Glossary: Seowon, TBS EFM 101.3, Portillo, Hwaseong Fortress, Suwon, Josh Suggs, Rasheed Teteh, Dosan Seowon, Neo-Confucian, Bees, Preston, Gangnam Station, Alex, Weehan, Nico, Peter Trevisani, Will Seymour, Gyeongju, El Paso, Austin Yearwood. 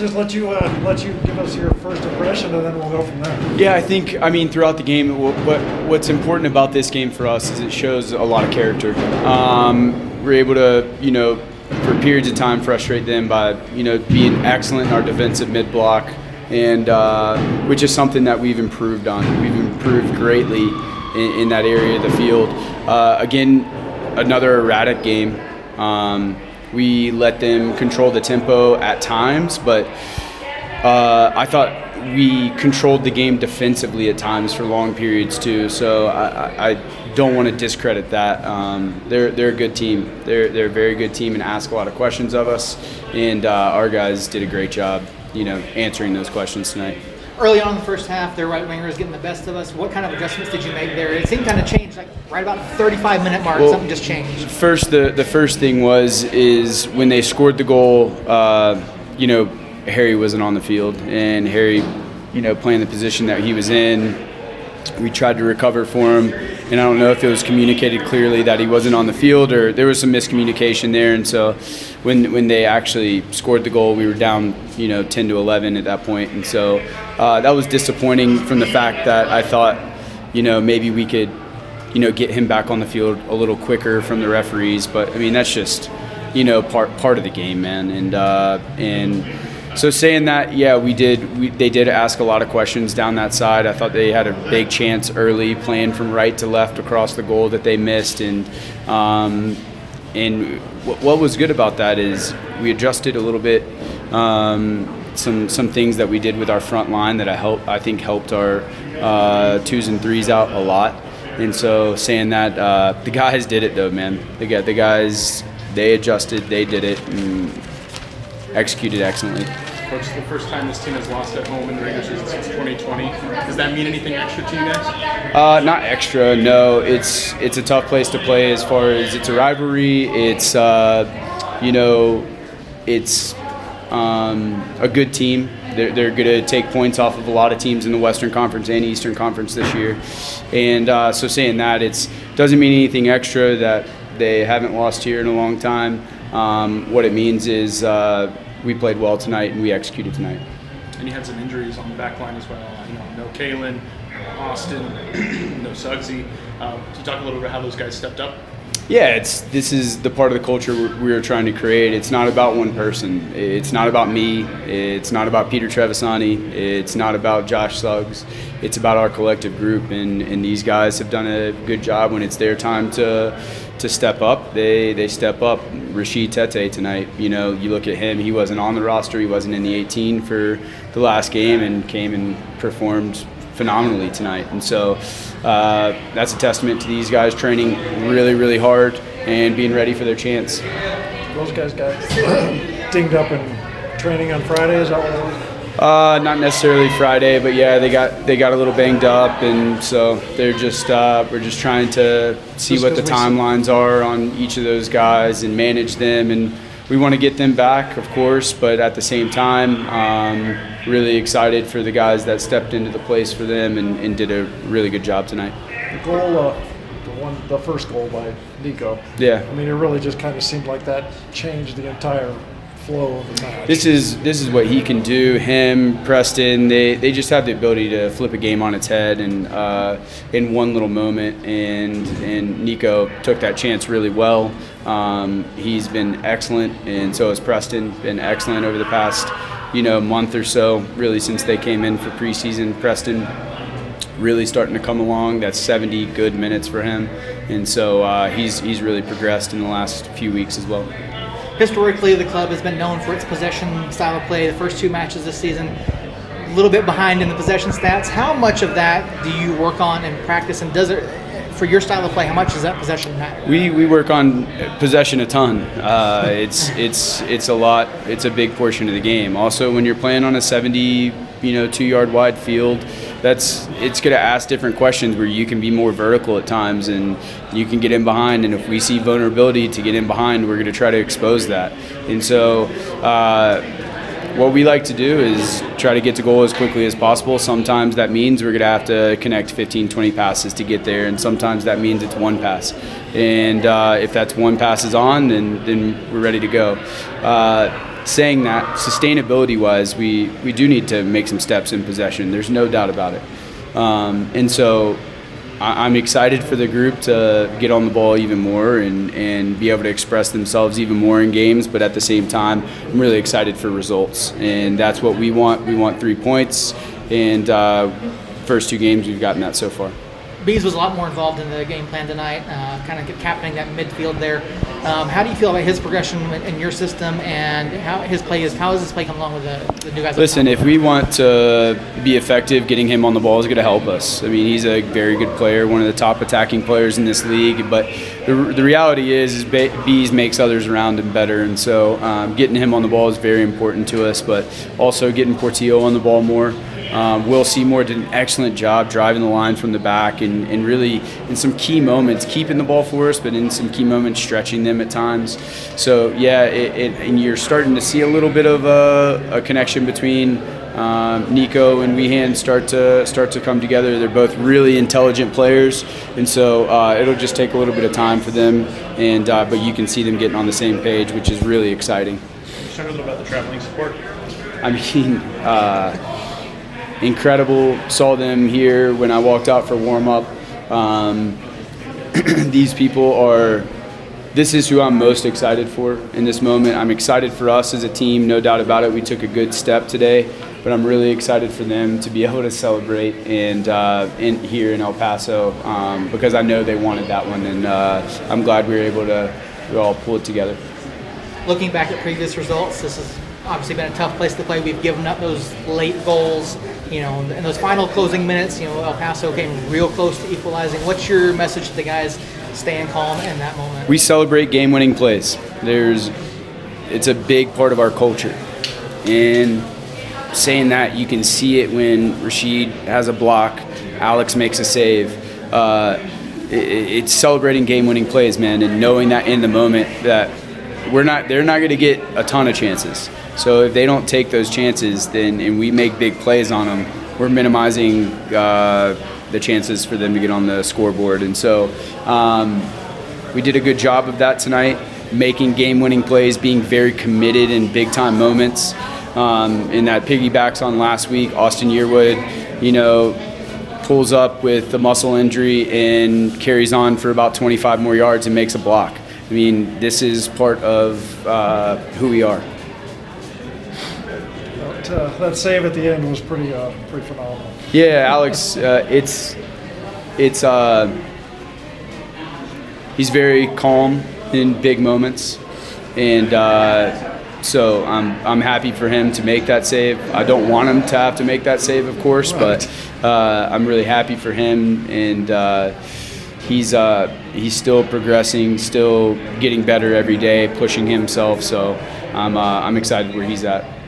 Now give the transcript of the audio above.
just let you give us your first impression, and then we'll go from there. Yeah, I think, throughout the game, what's important about this game for us is it shows a lot of character. We're able to, for periods of time, frustrate them by, being excellent in our defensive mid-block, and which is something that we've improved on. We've improved greatly in that area of the field. Again, another erratic game. We let them control the tempo at times, but I thought we controlled the game defensively at times for long periods too. So I don't want to discredit that. They're a good team. They're a very good team and ask a lot of questions of us. And our guys did a great job, answering those questions tonight. Early on in the first half, their right winger was getting the best of us. What kind of adjustments did you make there? It seemed kind of changed, like right about the 35-minute mark, something just changed. First, the first thing is when they scored the goal, Harry wasn't on the field. And Harry, playing the position that he was in, we tried to recover for him. And I don't know if it was communicated clearly that he wasn't on the field, or there was some miscommunication there. And so when they actually scored the goal, we were down, 10 to 11 at that point. And so that was disappointing from the fact that I thought, maybe we could, get him back on the field a little quicker from the referees. But, that's just, part of the game, man. And so saying that, yeah, they did ask a lot of questions down that side. I thought they had a big chance early, playing from right to left across the goal that they missed. And what was good about that is we adjusted a little bit, some things that we did with our front line that I think helped our twos and threes out a lot. And so saying that, the guys did it though, man. The guys, they adjusted, they did it, and executed excellently. Coach, it's the first time this team has lost at home in the regular season since 2020. Does that mean anything extra to you guys? Not extra, no. It's a tough place to play as far as it's a rivalry. It's, a good team. They're going to take points off of a lot of teams in the Western Conference and Eastern Conference this year. And so saying that, it doesn't mean anything extra that they haven't lost here in a long time. What it means is we played well tonight and we executed tonight. And you had some injuries on the back line as well. No Kalen, no Austin, no Suggsy. Can you talk a little bit about how those guys stepped up? Yeah, this is the part of the culture we're trying to create. It's not about one person. It's not about me. It's not about Peter Trevisani. It's not about Josh Suggs. It's about our collective group, and these guys have done a good job. When it's their time to step up, they step up. Rasheed Teteh tonight, you look at him, he wasn't on the roster. He wasn't in the 18 for the last game and came and performed phenomenally tonight. And so that's a testament to these guys training really, really hard and being ready for their chance. Those guys got dinged up in training on Friday, is that what it was? Not necessarily Friday, but yeah, they got a little banged up, and so they're just we're just trying to see what the timelines are on each of those guys and manage them, and we want to get them back, of course, but at the same time, really excited for the guys that stepped into the place for them and did a really good job tonight. The goal, the first goal by Nico. Yeah. It really just kind of seemed like that changed the entire flow of the match. This is what he can do. Him, Preston, they just have the ability to flip a game on its head and in one little moment. And Nico took that chance really well. He's been excellent, and so has Preston. Been excellent over the past, month or so, really since they came in for preseason. Preston really starting to come along. That's 70 good minutes for him, and so he's really progressed in the last few weeks as well. Historically, the club has been known for its possession style of play. The first two matches this season, a little bit behind in the possession stats. How much of that do you work on in practice, and does it? For your style of play, how much does that possession matter? We work on possession a ton. It's a lot. It's a big portion of the game. Also, when you're playing on a 70, 2 yard wide field, it's going to ask different questions where you can be more vertical at times and you can get in behind. And if we see vulnerability to get in behind, we're going to try to expose that. And so. What we like to do is try to get to goal as quickly as possible. Sometimes that means we're going to have to connect 15, 20 passes to get there, and sometimes that means it's one pass. And if that's one pass is on, then we're ready to go. saying that, sustainability-wise, we do need to make some steps in possession. There's no doubt about it. And so I'm excited for the group to get on the ball even more and be able to express themselves even more in games. But at the same time, I'm really excited for results. And that's what we want. We want 3 points. And first two games, we've gotten that so far. Bees was a lot more involved in the game plan tonight, kind of captaining that midfield there. How do you feel about his progression in your system, and how his play is? How is his play coming along with the new guys? Listen, if we want to be effective, getting him on the ball is going to help us. I mean, he's a very good player, one of the top attacking players in this league. But the reality is Bees makes others around him better, and so getting him on the ball is very important to us. But also getting Portillo on the ball more. Will Seymour did an excellent job driving the line from the back and really in some key moments keeping the ball for us, but in some key moments stretching them at times. So yeah, and you're starting to see a little bit of a connection between Nico and Weehan start to come together. They're both really intelligent players, and so it'll just take a little bit of time for them. And but you can see them getting on the same page, which is really exciting. Can you talk a little about the traveling support? I mean. Incredible. Saw them here when I walked out for warm-up. These people are – this is who I'm most excited for in this moment. I'm excited for us as a team, no doubt about it. We took a good step today, but I'm really excited for them to be able to celebrate and here in El Paso because I know they wanted that one, and I'm glad we were able to all pull it together. Looking back at previous results, this has obviously been a tough place to play. We've given up those late goals. You know, in those final closing minutes, you know, El Paso came real close to equalizing. What's your message to the guys staying calm in that moment? We celebrate game-winning plays. It's a big part of our culture. And saying that, you can see it when Rasheed has a block, Alex makes a save. It's celebrating game-winning plays, man, and knowing that in the moment that they're not going to get a ton of chances. So if they don't take those chances, then and we make big plays on them, we're minimizing the chances for them to get on the scoreboard. And so we did a good job of that tonight, making game-winning plays, being very committed in big-time moments. And that piggybacks on last week. Austin Yearwood, you know, pulls up with a muscle injury and carries on for about 25 more yards and makes a block. I mean, this is part of who we are. That save at the end was pretty phenomenal. Yeah, Alex, he's very calm in big moments, and so I'm happy for him to make that save. I don't want him to have to make that save, of course, right. But I'm really happy for him, and he's still progressing, still getting better every day, pushing himself. So I'm excited where he's at.